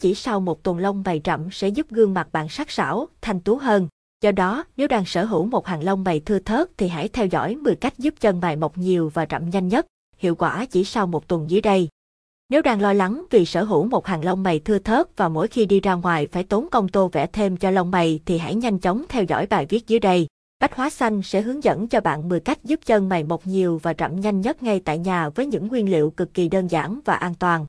chỉ sau một tuần lông mày rậm sẽ giúp gương mặt bạn sắc sảo, thanh tú hơn. Do đó, nếu đang sở hữu một hàng lông mày thưa thớt thì hãy theo dõi 10 cách giúp chân mày mọc nhiều và rậm nhanh nhất, hiệu quả chỉ sau một tuần dưới đây. Nếu đang lo lắng vì sở hữu một hàng lông mày thưa thớt và mỗi khi đi ra ngoài phải tốn công tô vẽ thêm cho lông mày thì hãy nhanh chóng theo dõi bài viết dưới đây. Bách Hóa Xanh sẽ hướng dẫn cho bạn 10 cách giúp chân mày mọc nhiều và rậm nhanh nhất ngay tại nhà với những nguyên liệu cực kỳ đơn giản và an toàn.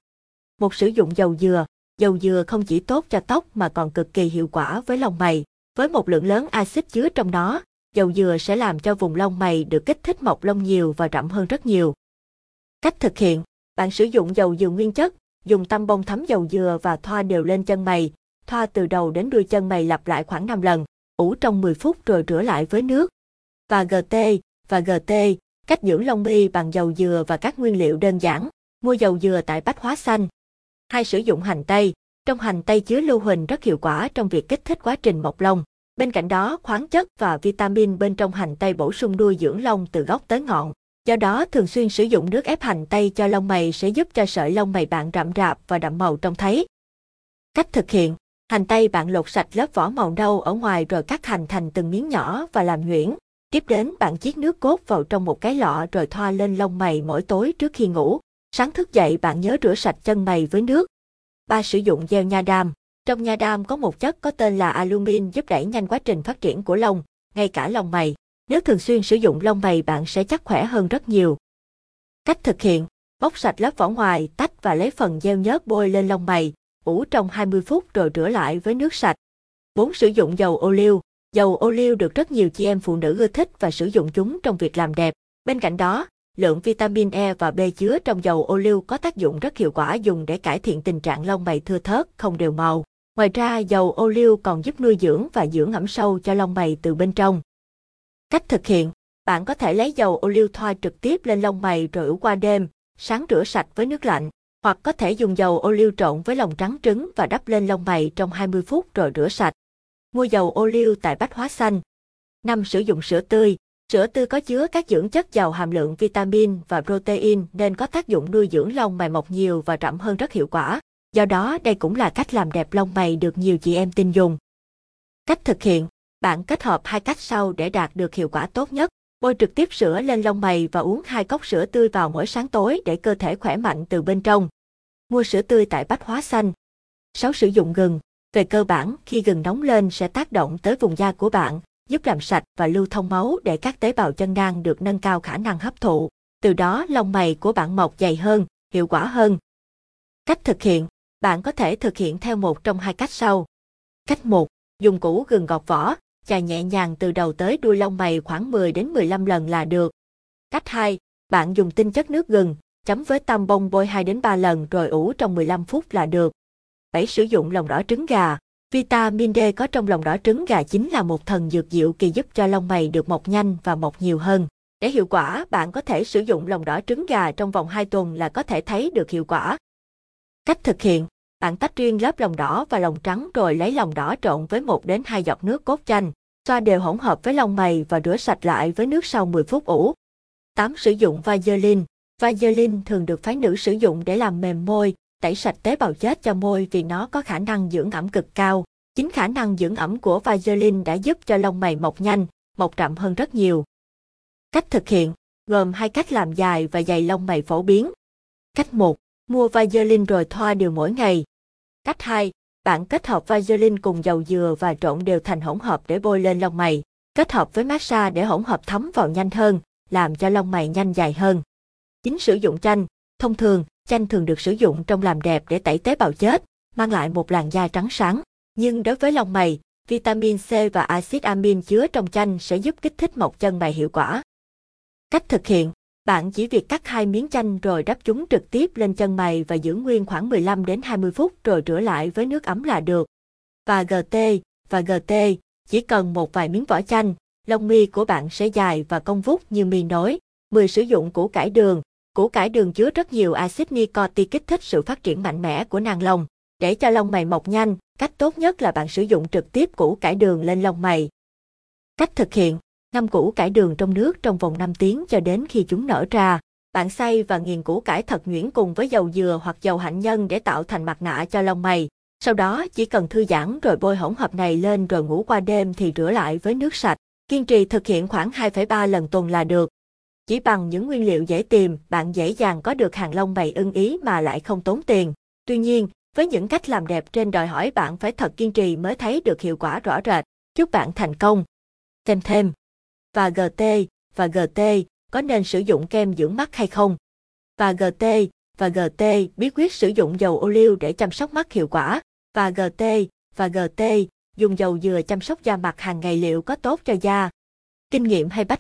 1. Sử dụng dầu dừa. Dầu dừa không chỉ tốt cho tóc mà còn cực kỳ hiệu quả với lông mày. Với một lượng lớn axit chứa trong nó, dầu dừa sẽ làm cho vùng lông mày được kích thích mọc lông nhiều và rậm hơn rất nhiều. Cách thực hiện. Bạn sử dụng dầu dừa nguyên chất, dùng tăm bông thấm dầu dừa và thoa đều lên chân mày, thoa từ đầu đến đuôi chân mày lặp lại khoảng 5 lần, ủ trong 10 phút rồi rửa lại với nước. Và GT, cách dưỡng lông mi bằng dầu dừa và các nguyên liệu đơn giản, mua dầu dừa tại Bách Hóa Xanh. 2. Sử dụng hành tây. Trong hành tây chứa lưu huỳnh rất hiệu quả trong việc kích thích quá trình mọc lông. Bên cạnh đó, khoáng chất và vitamin bên trong hành tây bổ sung nuôi dưỡng lông từ gốc tới ngọn. Do đó, thường xuyên sử dụng nước ép hành tây cho lông mày sẽ giúp cho sợi lông mày bạn rậm rạp và đậm màu trông thấy. Cách thực hiện. Hành tây bạn lột sạch lớp vỏ màu nâu ở ngoài rồi cắt hành thành từng miếng nhỏ và làm nhuyễn. Tiếp đến, bạn chiết nước cốt vào trong một cái lọ rồi thoa lên lông mày mỗi tối trước khi ngủ. Sáng thức dậy bạn nhớ rửa sạch chân mày với nước. 3. Sử dụng gel nha đam. Trong nha đam có một chất có tên là alumin giúp đẩy nhanh quá trình phát triển của lông, ngay cả lông mày. Nếu thường xuyên sử dụng lông mày bạn sẽ chắc khỏe hơn rất nhiều. Cách thực hiện. Bóc sạch lớp vỏ ngoài, tách và lấy phần gel nhớt bôi lên lông mày, ủ trong 20 phút rồi rửa lại với nước sạch. 4. Sử dụng dầu ô liu. Dầu ô liu được rất nhiều chị em phụ nữ ưa thích và sử dụng chúng trong việc làm đẹp. Bên cạnh đó, lượng vitamin E và B chứa trong dầu ô liu có tác dụng rất hiệu quả dùng để cải thiện tình trạng lông mày thưa thớt, không đều màu. Ngoài ra, dầu ô liu còn giúp nuôi dưỡng và dưỡng ẩm sâu cho lông mày từ bên trong. Cách thực hiện. Bạn có thể lấy dầu ô liu thoa trực tiếp lên lông mày rồi ủ qua đêm, sáng rửa sạch với nước lạnh, hoặc có thể dùng dầu ô liu trộn với lòng trắng trứng và đắp lên lông mày trong 20 phút rồi rửa sạch. Mua dầu ô liu tại Bách Hóa Xanh. 5. Sử dụng sữa tươi. Sữa tươi có chứa các dưỡng chất giàu hàm lượng vitamin và protein nên có tác dụng nuôi dưỡng lông mày mọc nhiều và rậm hơn rất hiệu quả. Do đó, đây cũng là cách làm đẹp lông mày được nhiều chị em tin dùng. Cách thực hiện. Bạn kết hợp hai cách sau để đạt được hiệu quả tốt nhất. Bôi trực tiếp sữa lên lông mày và uống 2 cốc sữa tươi vào mỗi sáng tối để cơ thể khỏe mạnh từ bên trong. Mua sữa tươi tại Bách Hóa Xanh. 6. Sử dụng gừng. Về cơ bản, khi gừng nóng lên sẽ tác động tới vùng da của bạn, giúp làm sạch và lưu thông máu để các tế bào chân nang được nâng cao khả năng hấp thụ. Từ đó, lông mày của bạn mọc dày hơn, hiệu quả hơn. Cách thực hiện. Bạn có thể thực hiện theo một trong hai cách sau. Cách 1. Dùng củ gừng gọt vỏ, chà nhẹ nhàng từ đầu tới đuôi lông mày khoảng 10 đến 15 lần là được. Cách 2. Bạn dùng tinh chất nước gừng, chấm với tăm bông bôi 2 đến 3 lần rồi ủ trong 15 phút là được. 7. Sử dụng lòng đỏ trứng gà. Vitamin D có trong lòng đỏ trứng gà chính là một thần dược diệu kỳ giúp cho lông mày được mọc nhanh và mọc nhiều hơn. Để hiệu quả, bạn có thể sử dụng lòng đỏ trứng gà trong vòng 2 tuần là có thể thấy được hiệu quả. Cách thực hiện. Bạn tách riêng lớp lòng đỏ và lòng trắng rồi lấy lòng đỏ trộn với 1 đến 2 giọt nước cốt chanh, xoa đều hỗn hợp với lông mày và rửa sạch lại với nước sau 10 phút ủ. 8. Sử dụng vaseline. Vaseline thường được phái nữ sử dụng để làm mềm môi, tẩy sạch tế bào chết cho môi vì nó có khả năng dưỡng ẩm cực cao. Chính khả năng dưỡng ẩm của vaseline đã giúp cho lông mày mọc nhanh, mọc rậm hơn rất nhiều. Cách thực hiện gồm 2 cách làm dài và dày lông mày phổ biến. Cách 1. Mua vaseline rồi thoa đều mỗi ngày. Cách 2. Bạn kết hợp vaseline cùng dầu dừa và trộn đều thành hỗn hợp để bôi lên lông mày. Kết hợp với massage để hỗn hợp thấm vào nhanh hơn, làm cho lông mày nhanh dài hơn. 9. Sử dụng chanh. Thông thường, chanh thường được sử dụng trong làm đẹp để tẩy tế bào chết, mang lại một làn da trắng sáng. Nhưng đối với lông mày, vitamin C và axit amin chứa trong chanh sẽ giúp kích thích mọc chân mày hiệu quả. Cách thực hiện. Bạn chỉ việc cắt 2 miếng chanh rồi đắp chúng trực tiếp lên chân mày và giữ nguyên khoảng 15 đến 20 phút rồi rửa lại với nước ấm là được. Và GT, chỉ cần một vài miếng vỏ chanh, lông mi của bạn sẽ dài và cong vút như mi nối. 10. Sử dụng củ cải đường. Củ cải đường chứa rất nhiều axit nicotin kích thích sự phát triển mạnh mẽ của nang lông. Để cho lông mày mọc nhanh, cách tốt nhất là bạn sử dụng trực tiếp củ cải đường lên lông mày. Cách thực hiện. Ngâm củ cải đường trong nước trong vòng 5 tiếng cho đến khi chúng nở ra. Bạn xay và nghiền củ cải thật nhuyễn cùng với dầu dừa hoặc dầu hạnh nhân để tạo thành mặt nạ cho lông mày. Sau đó chỉ cần thư giãn rồi bôi hỗn hợp này lên rồi ngủ qua đêm thì rửa lại với nước sạch. Kiên trì thực hiện khoảng 2,3 lần tuần là được. Chỉ bằng những nguyên liệu dễ tìm, bạn dễ dàng có được hàng lông mày ưng ý mà lại không tốn tiền. Tuy nhiên, với những cách làm đẹp trên đòi hỏi bạn phải thật kiên trì mới thấy được hiệu quả rõ rệt. Chúc bạn thành công. Kem thêm. Và GT, có nên sử dụng kem dưỡng mắt hay không? Và GT, bí quyết sử dụng dầu ô liu để chăm sóc mắt hiệu quả. Và GT, dùng dầu dừa chăm sóc da mặt hàng ngày liệu có tốt cho da? Kinh nghiệm hay Bách